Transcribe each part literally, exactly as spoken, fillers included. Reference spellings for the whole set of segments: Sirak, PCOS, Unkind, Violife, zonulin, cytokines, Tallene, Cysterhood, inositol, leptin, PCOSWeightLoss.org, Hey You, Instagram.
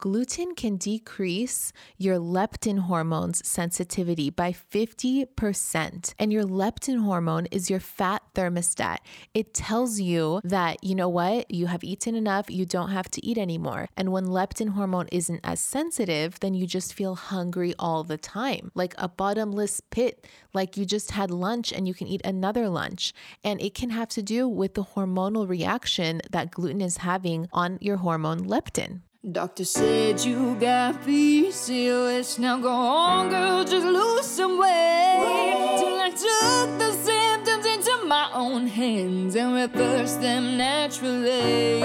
Gluten can decrease your leptin hormone's sensitivity by fifty percent. And your leptin hormone is your fat thermostat. It tells you that, you know what, you have eaten enough, you don't have to eat anymore. And when leptin hormone isn't as sensitive, then you just feel hungry all the time, like a bottomless pit, like you just had lunch and you can eat another lunch. And it can have to do with the hormonal reaction that gluten is having on your hormone leptin. Doctor said you got P C O S. Now go on, girl, just lose some weight. Till I took the symptoms into my own hands and reversed them naturally.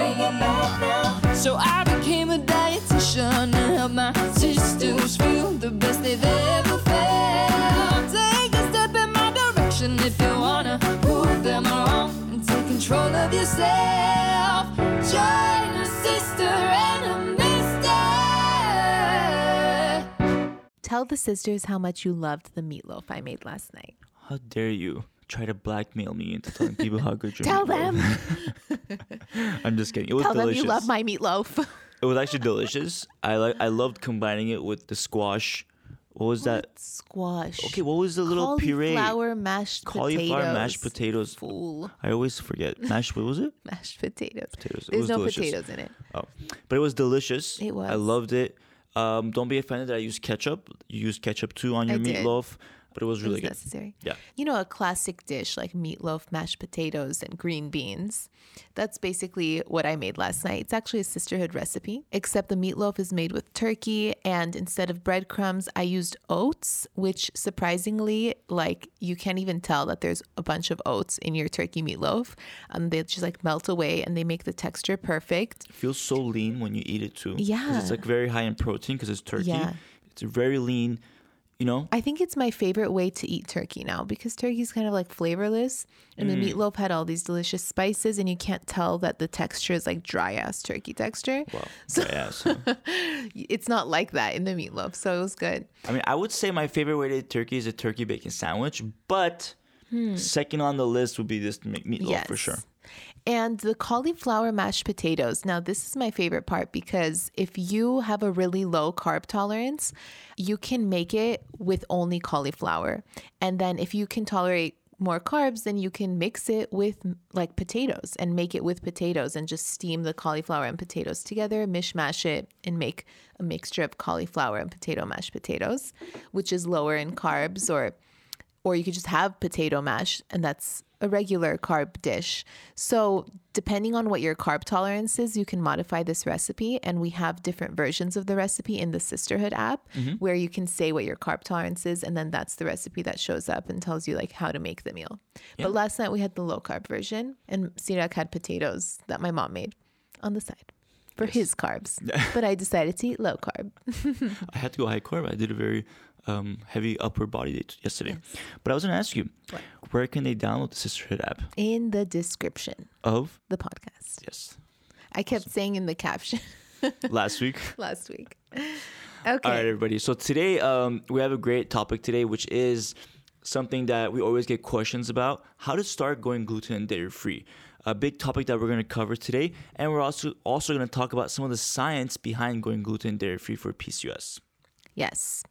So I became a dietitian and helped my sisters feel the best they've ever felt. Take a step in my direction if you wanna prove them wrong and take control of yourself. Join a sister and a tell the sisters how much you loved the meatloaf I made last night. How dare you try to blackmail me into telling people how good your tell meatloaf. Them. I'm just kidding. It was tell delicious. Tell them you love my meatloaf. It was actually delicious. I like. I loved combining it with the squash. What was what that? Squash. Okay, what was the little puree? Cauliflower mashed Cauliflower potatoes. Cauliflower mashed potatoes. Fool. I always forget. Mashed, what was it? Mashed potatoes. Potatoes. There's it was no delicious. Potatoes in it. Oh, but it was delicious. It was. I loved it. Um, don't be offended that I used ketchup. You used ketchup too on your I meatloaf, did. But it was really it was good. Necessary. Yeah. You know, a classic dish like meatloaf, mashed potatoes, and green beans. That's basically what I made last night. It's actually a Cysterhood recipe, except the meatloaf is made with turkey, and instead of breadcrumbs, I used oats, which surprisingly, like, you can't even tell that there's a bunch of oats in your turkey meatloaf. Um, they just like melt away and they make the texture perfect. It feels so lean when you eat it too. Yeah. It's like very high in protein because it's turkey. Yeah. It's very lean. You know? I think it's my favorite way to eat turkey now because turkey's kind of like flavorless and mm. the meatloaf had all these delicious spices and you can't tell that the texture is like dry ass turkey texture. Well, so dry ass, huh? It's not like that in the meatloaf, so it was good. I mean, I would say my favorite way to eat turkey is a turkey bacon sandwich, but hmm. second on the list would be this meatloaf yes. for sure. And the cauliflower mashed potatoes. Now, this is my favorite part because if you have a really low carb tolerance, you can make it with only cauliflower. And then if you can tolerate more carbs, then you can mix it with like potatoes and make it with potatoes and just steam the cauliflower and potatoes together, mishmash it and make a mixture of cauliflower and potato mashed potatoes, which is lower in carbs or or you could just have potato mash and that's a regular carb dish. So depending on what your carb tolerance is, you can modify this recipe. And we have different versions of the recipe in the Cysterhood app mm-hmm. where you can say what your carb tolerance is. And then that's the recipe that shows up and tells you like how to make the meal. Yeah. But last night we had the low carb version and Sirak had potatoes that my mom made on the side for yes. his carbs. But I decided to eat low carb. I had to go high carb. I did a very... Um, heavy upper body day yesterday. Yes. But I was going to ask you, what? Where can they download the Cysterhood app? In the description. Of? The podcast. Yes. I kept awesome. saying in the caption. Last week. Last week. Okay. All right, everybody. So today, um, we have a great topic today, which is something that we always get questions about. How to start going gluten and dairy free. A big topic that we're going to cover today. And we're also, also going to talk about some of the science behind going gluten and dairy free for P C O S. Yes.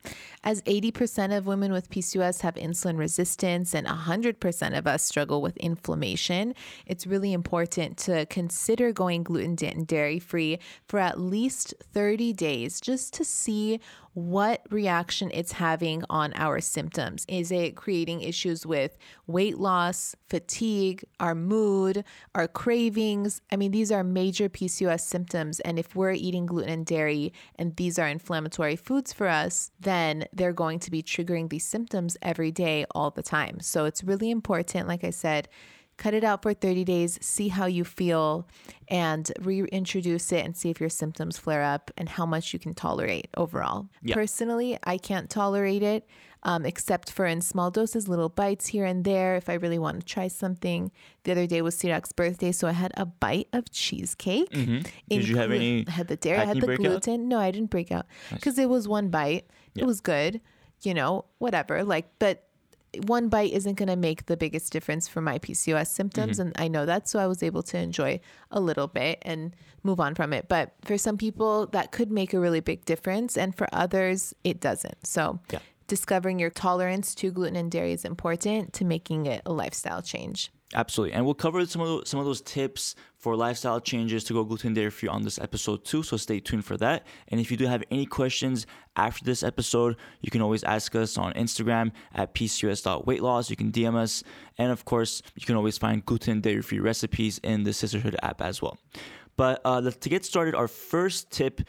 As eighty percent of women with P C O S have insulin resistance and one hundred percent of us struggle with inflammation, it's really important to consider going gluten and dairy free for at least thirty days just to see what reaction it's having on our symptoms. Is it creating issues with weight loss, fatigue, our mood, our cravings? I mean, these are major P C O S symptoms. And if we're eating gluten and dairy and these are inflammatory foods for us, then they're going to be triggering these symptoms every day, all the time. So it's really important, like I said, cut it out for thirty days, see how you feel, and reintroduce it and see if your symptoms flare up and how much you can tolerate overall. Yeah. Personally, I can't tolerate it, um, except for in small doses, little bites here and there if I really want to try something. The other day was Sirak's birthday, so I had a bite of cheesecake. Mm-hmm. Did in you have glu- any? I had the dairy, I had the gluten. Out? No, I didn't break out because nice. It was one bite. Yeah. It was good, you know, whatever. Like, but one bite isn't going to make the biggest difference for my P C O S symptoms. Mm-hmm. And I know that. So I was able to enjoy a little bit and move on from it. But for some people that could make a really big difference. And for others, it doesn't. So yeah. discovering your tolerance to gluten and dairy is important to making it a lifestyle change. Absolutely. And we'll cover some of those, some of those tips for lifestyle changes to go gluten dairy free on this episode too. So stay tuned for that. And if you do have any questions after this episode, you can always ask us on Instagram at P C O S weight loss. You can D M us. And of course, you can always find gluten dairy free recipes in the Cysterhood app as well. But uh, to get started, our first tip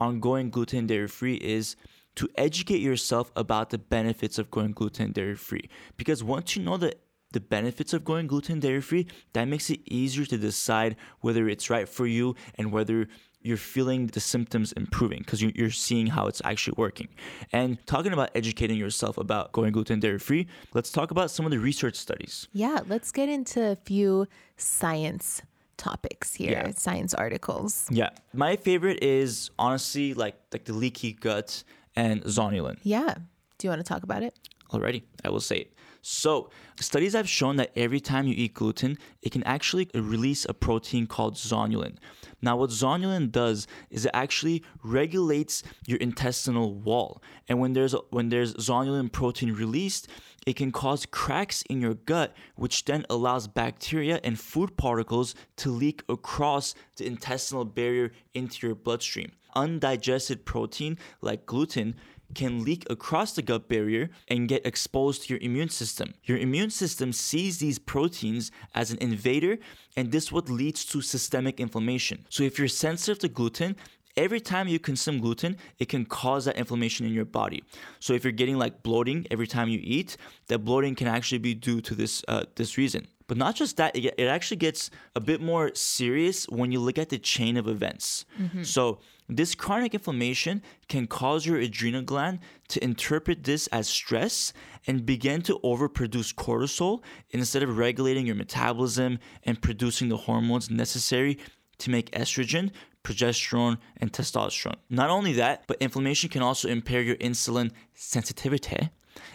on going gluten dairy free is to educate yourself about the benefits of going gluten dairy free. Because once you know the the benefits of going gluten dairy free, that makes it easier to decide whether it's right for you and whether you're feeling the symptoms improving, because you're seeing how it's actually working. And talking about educating yourself about going gluten dairy free, let's talk about some of the research studies. Yeah, let's get into a few science topics here, yeah. science articles. Yeah, my favorite is honestly like like the leaky gut and zonulin. Yeah, do you want to talk about it? Alrighty, I will say it. So, studies have shown that every time you eat gluten, it can actually release a protein called zonulin. Now, what zonulin does is it actually regulates your intestinal wall. And when there's a, when there's zonulin protein released, it can cause cracks in your gut, which then allows bacteria and food particles to leak across the intestinal barrier into your bloodstream. Undigested protein like gluten can leak across the gut barrier and get exposed to your immune system. Your immune system sees these proteins as an invader, and this what leads to systemic inflammation. So if you're sensitive to gluten, every time you consume gluten, it can cause that inflammation in your body. So if you're getting like bloating every time you eat, that bloating can actually be due to this uh, this reason. But not just that, it, it actually gets a bit more serious when you look at the chain of events. Mm-hmm. So this chronic inflammation can cause your adrenal gland to interpret this as stress and begin to overproduce cortisol instead of regulating your metabolism and producing the hormones necessary to make estrogen, progesterone, and testosterone. Not only that, but inflammation can also impair your insulin sensitivity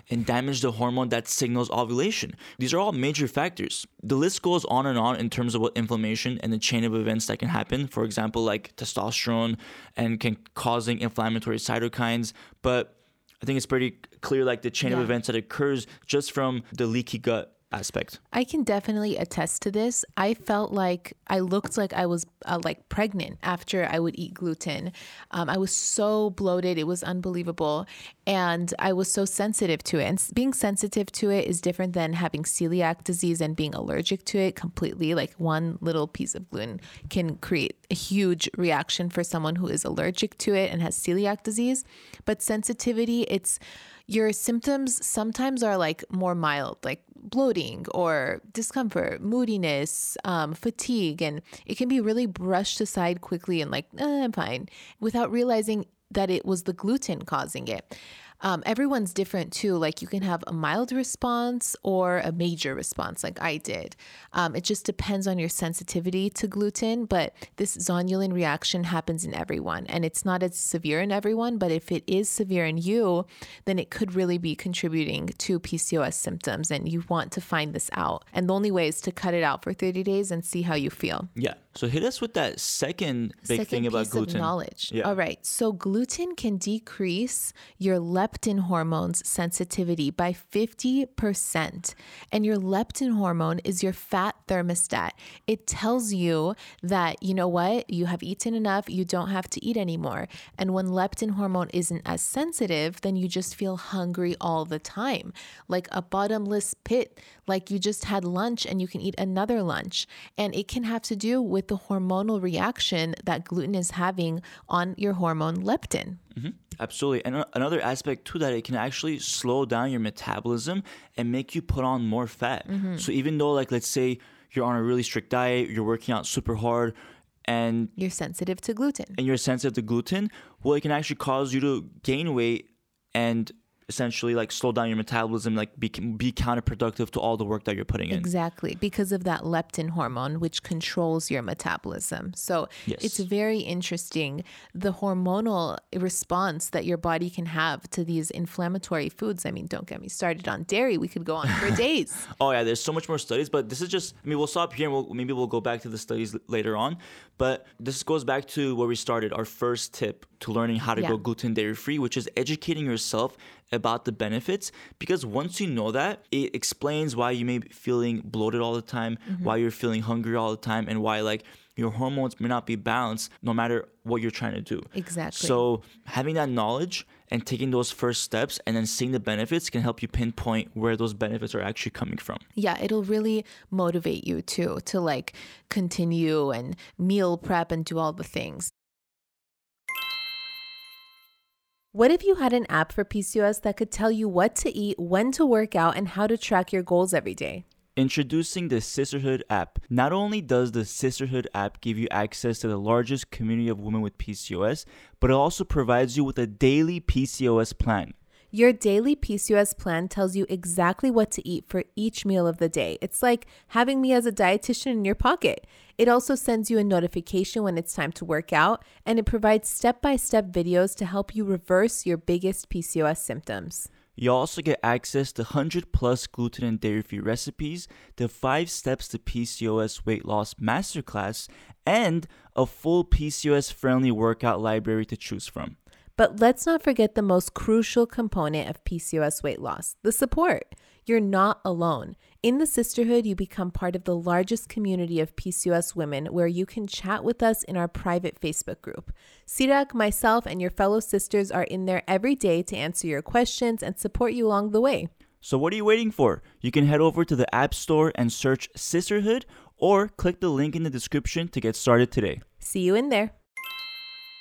and damage the hormone that signals ovulation. These are all major factors. The list goes on and on in terms of what inflammation and the chain of events that can happen. For example, like testosterone and can causing inflammatory cytokines. But I think it's pretty clear like the chain yeah. of events that occurs just from the leaky gut aspect. I can definitely attest to this. I felt like I looked like I was uh, like pregnant after I would eat gluten. Um, I was so bloated. It was unbelievable. And I was so sensitive to it. And being sensitive to it is different than having celiac disease and being allergic to it completely. Like one little piece of gluten can create a huge reaction for someone who is allergic to it and has celiac disease. But sensitivity, it's your symptoms sometimes are like more mild, like bloating or discomfort, moodiness, um, fatigue, and it can be really brushed aside quickly and like, eh, I'm fine, without realizing that it was the gluten causing it. Um, everyone's different too. Like you can have a mild response or a major response like I did. Um, it just depends on your sensitivity to gluten, but this zonulin reaction happens in everyone and it's not as severe in everyone, but if it is severe in you, then it could really be contributing to P C O S symptoms and you want to find this out. And the only way is to cut it out for thirty days and see how you feel. Yeah. So hit us with that second big second thing about gluten. Second piece of knowledge. Yeah. All right. So gluten can decrease your level leptin hormones sensitivity by fifty percent. And your leptin hormone is your fat thermostat. It tells you that, you know what, you have eaten enough, you don't have to eat anymore. And when leptin hormone isn't as sensitive, then you just feel hungry all the time, like a bottomless pit, like you just had lunch and you can eat another lunch. And it can have to do with the hormonal reaction that gluten is having on your hormone leptin. Mm-hmm. Absolutely. And another aspect too, that it can actually slow down your metabolism and make you put on more fat. Mm-hmm. So even though like, let's say you're on a really strict diet, you're working out super hard and you're sensitive to gluten and you're sensitive to gluten, well, it can actually cause you to gain weight and essentially like slow down your metabolism, like be, be counterproductive to all the work that you're putting in. Exactly, because of that leptin hormone, which controls your metabolism. So yes. It's very interesting, the hormonal response that your body can have to these inflammatory foods. I mean, don't get me started on dairy. We could go on for days. Oh yeah, there's so much more studies, but this is just, I mean, we'll stop here and we'll, maybe we'll go back to the studies later on, but this goes back to where we started, our first tip to learning how to yeah. go gluten dairy free, which is educating yourself about the benefits, because once you know that, it explains why you may be feeling bloated all the time, mm-hmm. why you're feeling hungry all the time, and why like your hormones may not be balanced no matter what you're trying to do. Exactly. So having that knowledge and taking those first steps and then seeing the benefits can help you pinpoint where those benefits are actually coming from. Yeah, it'll really motivate you too to like continue and meal prep and do all the things. What if you had an app for P C O S that could tell you what to eat, when to work out, and how to track your goals every day? Introducing the Cysterhood app. Not only does the Cysterhood app give you access to the largest community of women with P C O S, but it also provides you with a daily P C O S plan. Your daily P C O S plan tells you exactly what to eat for each meal of the day. It's like having me as a dietitian in your pocket. It also sends you a notification when it's time to work out, and it provides step-by-step videos to help you reverse your biggest P C O S symptoms. You also get access to one hundred plus gluten and dairy-free recipes, the five Steps to P C O S Weight Loss Masterclass, and a full P C O S-friendly workout library to choose from. But let's not forget the most crucial component of P C O S weight loss, the support. You're not alone. In the Cysterhood, you become part of the largest community of P C O S women, where you can chat with us in our private Facebook group. Sirak, myself, and your fellow sisters are in there every day to answer your questions and support you along the way. So what are you waiting for? You can head over to the App Store and search Cysterhood, or click the link in the description to get started today. See you in there.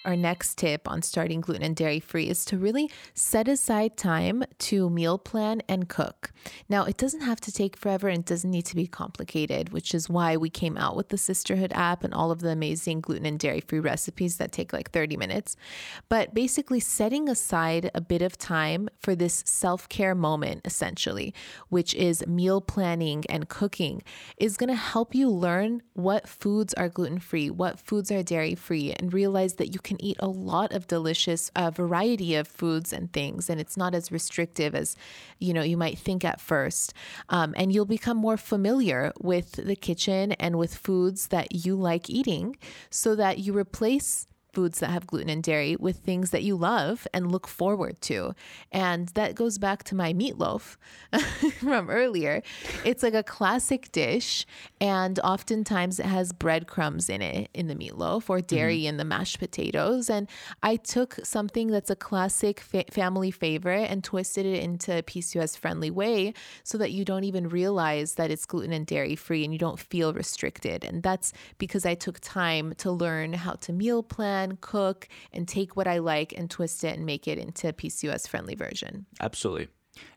Our next tip on starting gluten and dairy free is to really set aside time to meal plan and cook. Now, it doesn't have to take forever and doesn't need to be complicated, which is why we came out with the Cysterhood app and all of the amazing gluten and dairy free recipes that take like thirty minutes. But basically setting aside a bit of time for this self-care moment, essentially, which is meal planning and cooking, is going to help you learn what foods are gluten free, what foods are dairy free, and realize that you can eat a lot of delicious uh, variety of foods and things, and it's not as restrictive as, you know, you might think at first. Um, and you'll become more familiar with the kitchen and with foods that you like eating, so that you replace foods that have gluten and dairy with things that you love and look forward to. And that goes back to my meatloaf from earlier. It's like a classic dish, and oftentimes it has breadcrumbs in it, in the meatloaf, or dairy mm-hmm. in the mashed potatoes. And I took something that's a classic fa- family favorite and twisted it into a P C O S friendly way, so that you don't even realize that it's gluten and dairy free and you don't feel restricted. And that's because I took time to learn how to meal plan, cook, and take what I like and twist it and make it into a P C O S friendly version. Absolutely.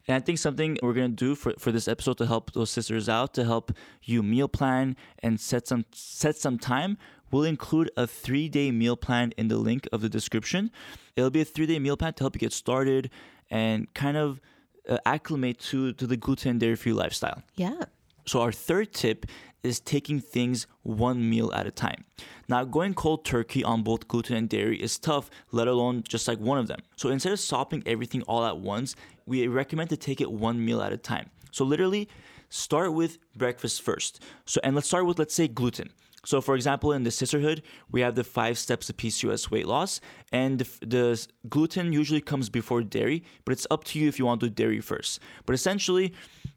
And I think something we're going to do for, for this episode to help those sisters out, to help you meal plan and set some set some time, we'll include a three-day meal plan in the link of the description. It'll be a three-day meal plan to help you get started and kind of uh, acclimate to, to the gluten dairy-free lifestyle. Yeah. So our third tip is taking things one meal at a time. Now, going cold turkey on both gluten and dairy is tough, let alone just like one of them. So instead of stopping everything all at once, we recommend to take it one meal at a time. So literally start with breakfast first. So, and let's start with, let's say, gluten. So for example, in the Cysterhood, we have the five steps to P C O S weight loss, and the, the gluten usually comes before dairy, but it's up to you if you want to do dairy first. But essentially,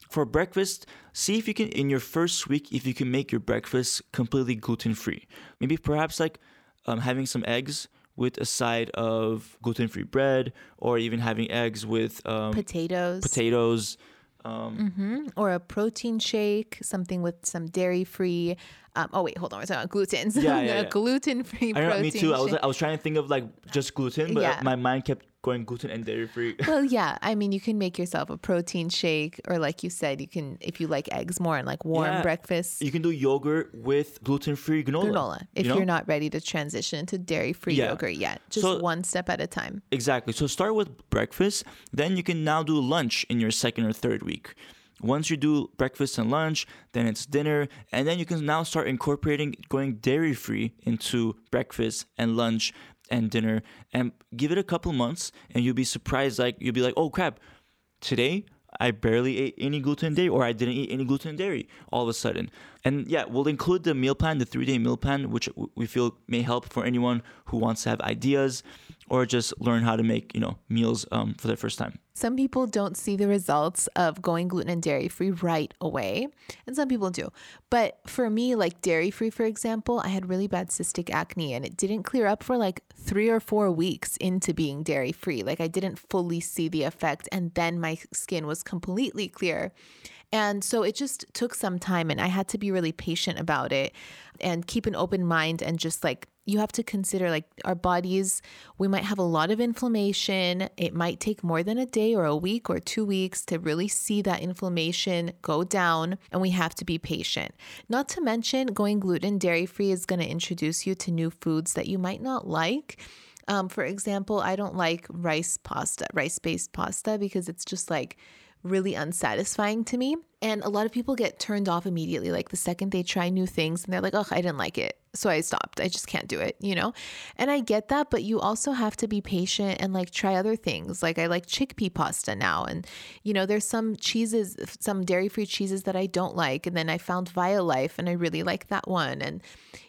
for breakfast, see if you can, in your first week, if you can make your breakfast completely gluten-free. Maybe perhaps like um, having some eggs with a side of gluten-free bread, or even having eggs with um, potatoes, potatoes, um, mm-hmm. or a protein shake, something with some dairy-free Um, oh wait, hold on. We're talking about glutens. Yeah, yeah, yeah. Gluten-free I protein. Me too. I was I was trying to think of like just gluten, but yeah. my mind kept going gluten and dairy-free. Well, yeah. I mean, you can make yourself a protein shake, or like you said, you can, if you like eggs more and like warm yeah. breakfast. You can do yogurt with gluten-free granola. Granola. If you know? You're not ready to transition to dairy-free yeah. yogurt yet, just so, one step at a time. Exactly. So start with breakfast. Then you can now do lunch in your second or third week. Once you do breakfast and lunch, then it's dinner, and then you can now start incorporating going dairy-free into breakfast and lunch and dinner, and give it a couple months, and you'll be surprised. Like you'll be like, oh crap, today I barely ate any gluten and dairy, or I didn't eat any gluten and dairy all of a sudden. And yeah, we'll include the meal plan, the three-day meal plan, which we feel may help for anyone who wants to have ideas or just learn how to make, you know, meals um, for the first time. Some people don't see the results of going gluten and dairy-free right away, and some people do. But for me, like dairy-free, for example, I had really bad cystic acne, and it didn't clear up for like three or four weeks into being dairy-free. Like I didn't fully see the effect, and then my skin was completely clear. And so it just took some time, and I had to be really patient about it and keep an open mind, and just like, you have to consider like our bodies, we might have a lot of inflammation. It might take more than a day or a week or two weeks to really see that inflammation go down, and we have to be patient. Not to mention, going gluten dairy free is going to introduce you to new foods that you might not like. Um, for example, I don't like rice pasta, rice-based pasta, because it's just like really unsatisfying to me. And a lot of people get turned off immediately, like the second they try new things, and they're like, oh, I didn't like it, so I stopped. I just can't do it, you know? And I get that, but you also have to be patient and like try other things. Like I like chickpea pasta now. And, you know, there's some cheeses, some dairy-free cheeses that I don't like. And then I found Violife, and I really like that one. And,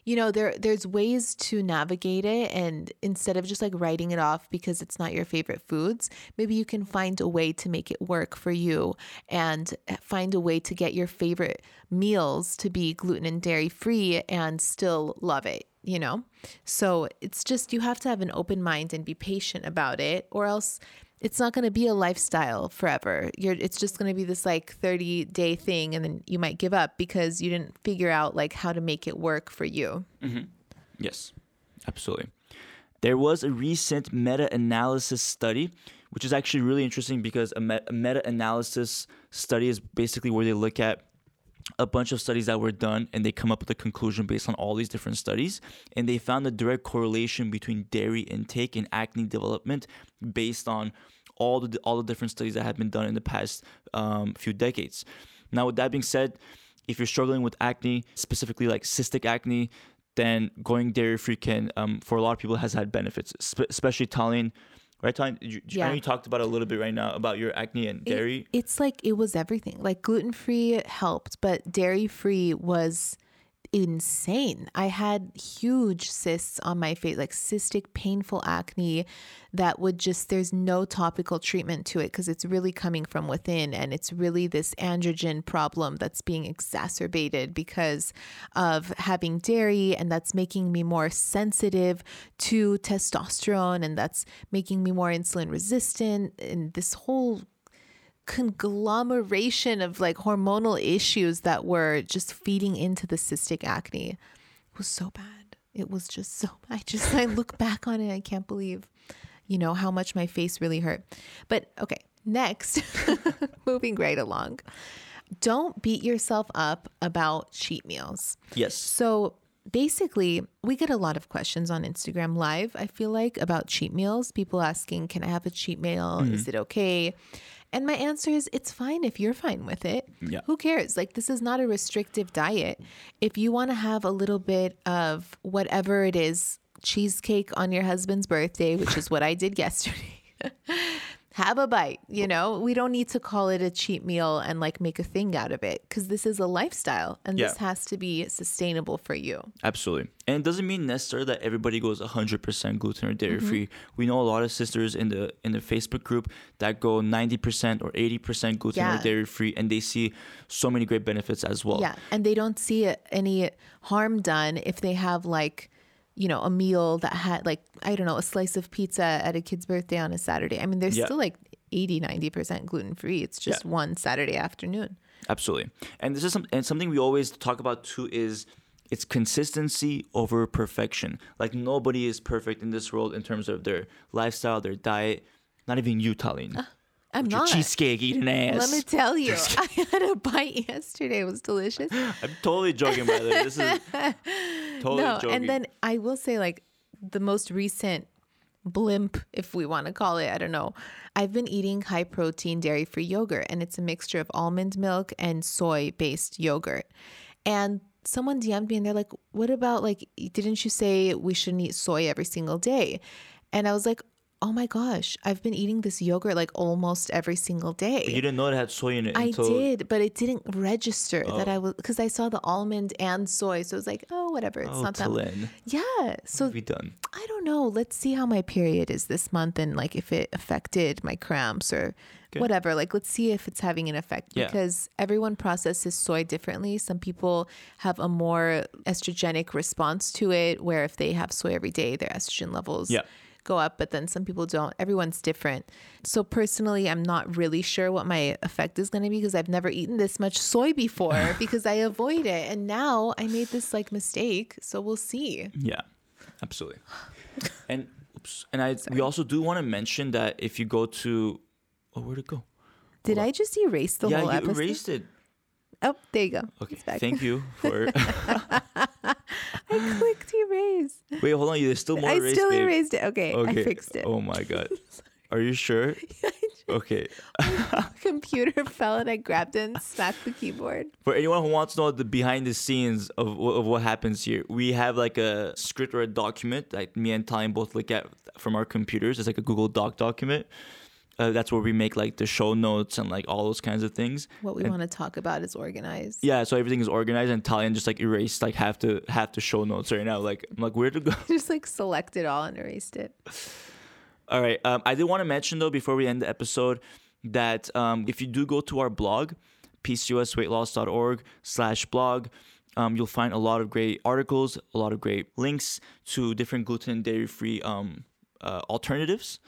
you know, there there's ways to navigate it. And instead of just like writing it off because it's not your favorite foods, maybe you can find a way to make it work for you, and find a way to get your favorite meals to be gluten and dairy free and still love it, you know? So it's just, you have to have an open mind and be patient about it, or else it's not going to be a lifestyle forever. You're, it's just going to be this like thirty day thing, and then you might give up because you didn't figure out like how to make it work for you. Mm-hmm. Yes, absolutely. There was a recent meta-analysis study, which is actually really interesting, because a meta-analysis study is basically where they look at a bunch of studies that were done, and they come up with a conclusion based on all these different studies. And they found a direct correlation between dairy intake and acne development based on all the all the different studies that have been done in the past um, few decades. Now, with that being said, if you're struggling with acne, specifically like cystic acne, then going dairy-free can, um, for a lot of people, has had benefits, sp- especially Tallene. Right, Tallene? You, yeah. I know you talked about a little bit right now about your acne and dairy. It, it's like it was everything. Like gluten-free helped, but dairy-free was insane. I had huge cysts on my face, like cystic, painful acne that would just, there's no topical treatment to it because it's really coming from within, and it's really this androgen problem that's being exacerbated because of having dairy, and that's making me more sensitive to testosterone, and that's making me more insulin resistant, and this whole conglomeration of like hormonal issues that were just feeding into the cystic acne. It was so bad. It was just so, I just, I look back on it, I can't believe, you know, how much my face really hurt. But okay, next, moving right along. Don't beat yourself up about cheat meals. Yes. So basically, we get a lot of questions on Instagram Live, I feel like, about cheat meals. People asking, can I have a cheat meal? Mm-hmm. Is it okay? And my answer is, it's fine if you're fine with it. Yeah. Who cares? Like, this is not a restrictive diet. If you want to have a little bit of whatever it is, cheesecake on your husband's birthday, which is what I did yesterday, have a bite. You know, we don't need to call it a cheat meal and like make a thing out of it, because this is a lifestyle, and yeah. this has to be sustainable for you. Absolutely. And it doesn't mean necessarily that everybody goes one hundred percent gluten or dairy free. Mm-hmm. We know a lot of sisters in the in the Facebook group that go ninety percent or eighty percent gluten yeah. or dairy free, and they see so many great benefits as well. Yeah. And they don't see any harm done if they have like, you know, a meal that had like, I don't know, a slice of pizza at a kid's birthday on a Saturday. I mean, there's yeah. still like eighty, ninety percent gluten-free. It's just yeah. one Saturday afternoon. Absolutely. And this is some, and something we always talk about too is It's consistency over perfection. Like, nobody is perfect in this world in terms of their lifestyle, their diet. Not even you, Tallene. Uh, I'm with not. Your cheesecake eating ass. Let me tell you, I had a bite yesterday. It was delicious. I'm totally joking, by the way. This is totally no, joking. And then I will say, like, the most recent blimp, if we want to call it, I don't know. I've been eating high protein dairy-free yogurt, and it's a mixture of almond milk and soy-based yogurt. And someone D M'd me and they're like, what about, like, didn't you say we shouldn't eat soy every single day? And I was like, oh my gosh, I've been eating this yogurt like almost every single day. But you didn't know it had soy in it. I until... did, but it didn't register oh. that I was, because I saw the almond and soy. So it was like, oh, whatever. It's oh, not that much. Yeah. So be done. I don't know. Let's see how my period is this month and like if it affected my cramps or okay. whatever. Like, let's see if it's having an effect yeah. because everyone processes soy differently. Some people have a more estrogenic response to it, where if they have soy every day, their estrogen levels. Yeah. go up, but then some people don't. Everyone's different. So personally, I'm not really sure what my effect is going to be because I've never eaten this much soy before because I avoid it. And now I made this like mistake. So we'll see. Yeah, absolutely. And oops, and I Sorry. we also do want to mention that if you go to, oh, where'd it go? Did Hold I on. just erase the yeah, whole episode? Yeah, you erased it. Oh, there you go. Okay, thank you for... I clicked erase. Wait, hold on. There's still more erased. I erase, still babe. erased it. Okay, okay, I fixed it. Oh my God. Are you sure? Yeah, just, okay. My computer fell and I grabbed it and smacked the keyboard. For anyone who wants to know the behind the scenes of, of what happens here, we have like a script or a document that me and Tallene both look at from our computers. It's like a Google Doc document. Uh, that's where we make like the show notes and like all those kinds of things. What we want to talk about is organized. Yeah, so everything is organized, and Tallene just like erased like half the half the show notes right now. Like, I'm like, where to go? Just like select it all and erased it. All right. Um, I did want to mention though before we end the episode that um, if you do go to our blog, P C O S Weight Loss dot org slash blog. Um, you'll find a lot of great articles, a lot of great links to different gluten and dairy free um, uh, alternatives.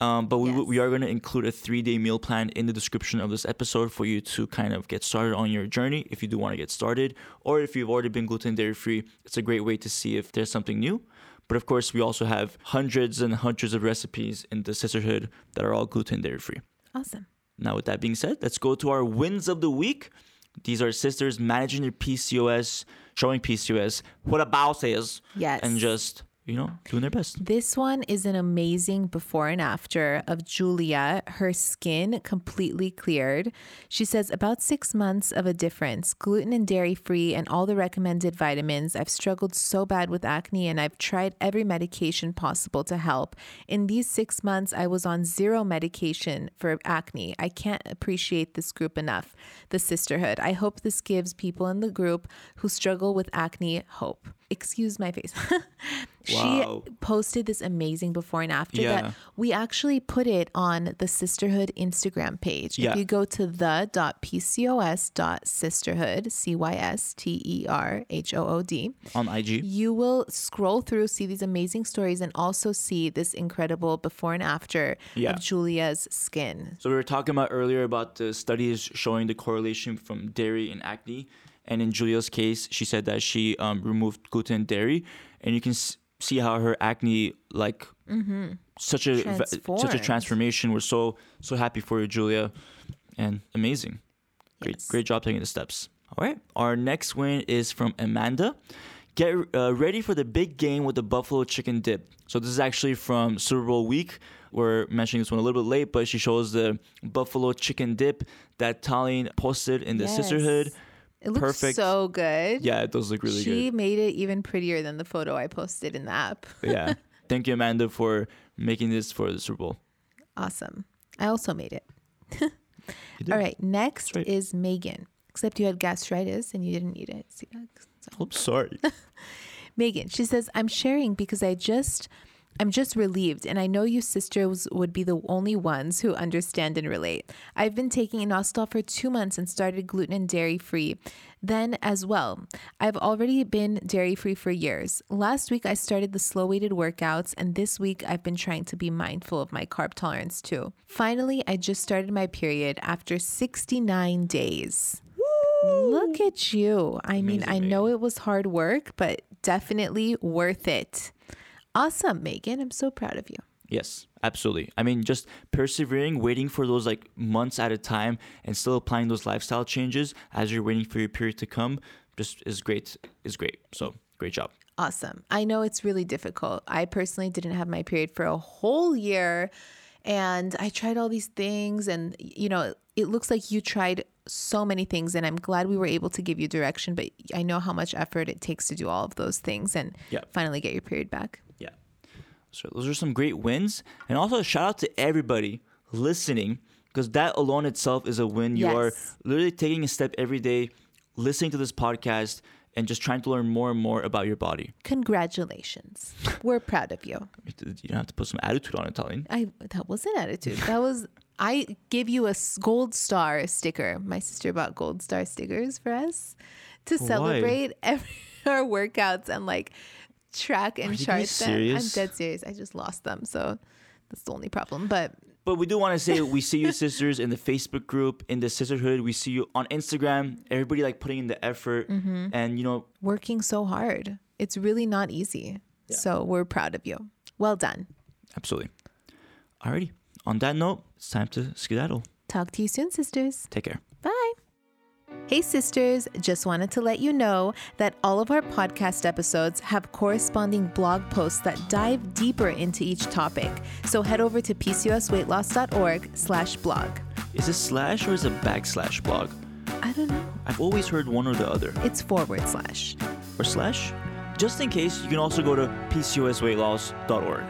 Um, but we yes. we are going to include a three-day meal plan in the description of this episode for you to kind of get started on your journey if you do want to get started. Or if you've already been gluten dairy-free, it's a great way to see if there's something new. But of course, we also have hundreds and hundreds of recipes in the Cysterhood that are all gluten dairy-free. Awesome. Now, with that being said, let's go to our wins of the week. These are sisters managing their P C O S, showing P C O S what about is, yes. and just... you know, doing their best. This one is an amazing before and after of Julia. Her skin completely cleared. She says, about six months of a difference, gluten and dairy free and all the recommended vitamins. I've struggled so bad with acne and I've tried every medication possible to help. In these six months, I was on zero medication for acne. I can't appreciate this group enough, the Cysterhood. I hope this gives people in the group who struggle with acne hope. Excuse my face. Wow. She posted this amazing before and after yeah. that we actually put it on the Cysterhood Instagram page. Yeah. If you go to the dot P C O S dot Cysterhood, C Y S T E R H O O D. On I G. You will scroll through, see these amazing stories, and also see this incredible before and after yeah. of Julia's skin. So we were talking about earlier about the studies showing the correlation from dairy and acne. And in Julia's case, she said that she um, removed gluten and dairy. And you can s- see how her acne, like, mm-hmm. such a va- such a transformation. We're so, so happy for you, Julia. And amazing. Great, yes. great job taking the steps. All right. Our next win is from Amanda. Get uh, ready for the big game with the buffalo chicken dip. So this is actually from Super Bowl week. We're mentioning this one a little bit late, but she shows the buffalo chicken dip that Tallene posted in the yes. Cysterhood. It looks Perfect. so good. Yeah, it does look really she good. She made it even prettier than the photo I posted in the app. Yeah. Thank you, Amanda, for making this for the Super Bowl. Awesome. I also made it. All right. Next right. is Megan. Except you had gastritis and you didn't eat it. So. I'm sorry. Megan, she says, I'm sharing because I just... I'm just relieved, and I know you sisters would be the only ones who understand and relate. I've been taking Inositol for two months and started gluten and dairy-free then as well. I've already been dairy-free for years. Last week, I started the slow-weighted workouts, and this week, I've been trying to be mindful of my carb tolerance, too. Finally, I just started my period after sixty-nine days. Look at you. I Amazing, mean, I baby. know it was hard work, but definitely worth it. Awesome, Megan. I'm so proud of you. Yes, absolutely. I mean, just persevering, waiting for those like months at a time and still applying those lifestyle changes as you're waiting for your period to come just is great, is great. So great job. Awesome. I know it's really difficult. I personally didn't have my period for a whole year and I tried all these things and, you know, it looks like you tried so many things and I'm glad we were able to give you direction, but I know how much effort it takes to do all of those things and yeah. finally get your period back. Yeah. So those are some great wins. And also a shout out to everybody listening, because that alone itself is a win. Yes. You are literally taking a step every day, listening to this podcast and just trying to learn more and more about your body. Congratulations. We're proud of you. You don't have to put some attitude on it, Tallene. I That wasn't attitude. That was... I give you a gold star sticker. My sister bought gold star stickers for us to celebrate every, our workouts and like track and chart them. I'm dead serious. I just lost them. So that's the only problem. But but we do want to say we see you sisters in the Facebook group, in the Cysterhood. We see you on Instagram. Everybody like putting in the effort mm-hmm. and, you know. Working so hard. It's really not easy. Yeah. So we're proud of you. Well done. Absolutely. Alrighty. On that note, it's time to skedaddle. Talk to you soon, sisters. Take care. Bye. Hey, sisters. Just wanted to let you know that all of our podcast episodes have corresponding blog posts that dive deeper into each topic. So head over to P C O S weight loss dot org slash blog. Is it slash or is it backslash blog? I don't know. I've always heard one or the other. It's forward slash. Or slash? Just in case, you can also go to P C O S weight loss dot org.